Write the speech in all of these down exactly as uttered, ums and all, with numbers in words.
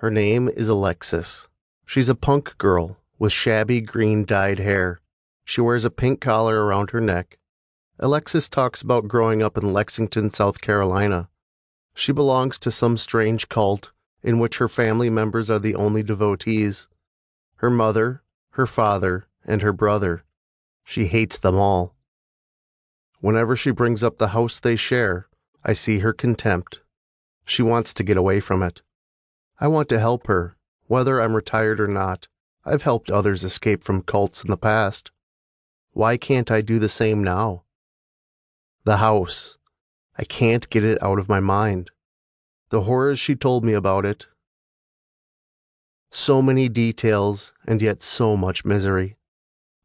Her name is Alexis. She's a punk girl with shabby green dyed hair. She wears a pink collar around her neck. Alexis talks about growing up in Lexington, South Carolina. She belongs to some strange cult in which her family members are the only devotees. Her mother, her father, and her brother. She hates them all. Whenever she brings up the house they share, I see her contempt. She wants to get away from it. I want to help her, whether I'm retired or not. I've helped others escape from cults in the past. Why can't I do the same now? The house. I can't get it out of my mind. The horrors she told me about it. So many details, and yet so much misery.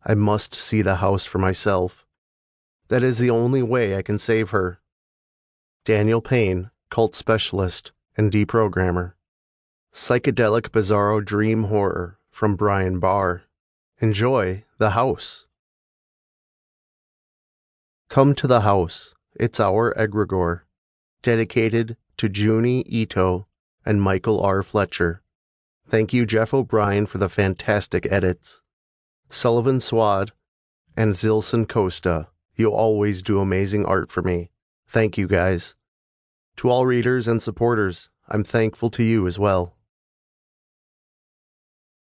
I must see the house for myself. That is the only way I can save her. Daniel Payne, cult specialist and deprogrammer. Psychedelic Bizarro Dream Horror from Brian Barr. Enjoy the house. Come to the house. It's our egregore. Dedicated to Junie Ito and Michael R. Fletcher. Thank you, Jeff O'Brien, for the fantastic edits. Sullivan Swad and Zilson Costa, you always do amazing art for me. Thank you, guys. To all readers and supporters, I'm thankful to you as well.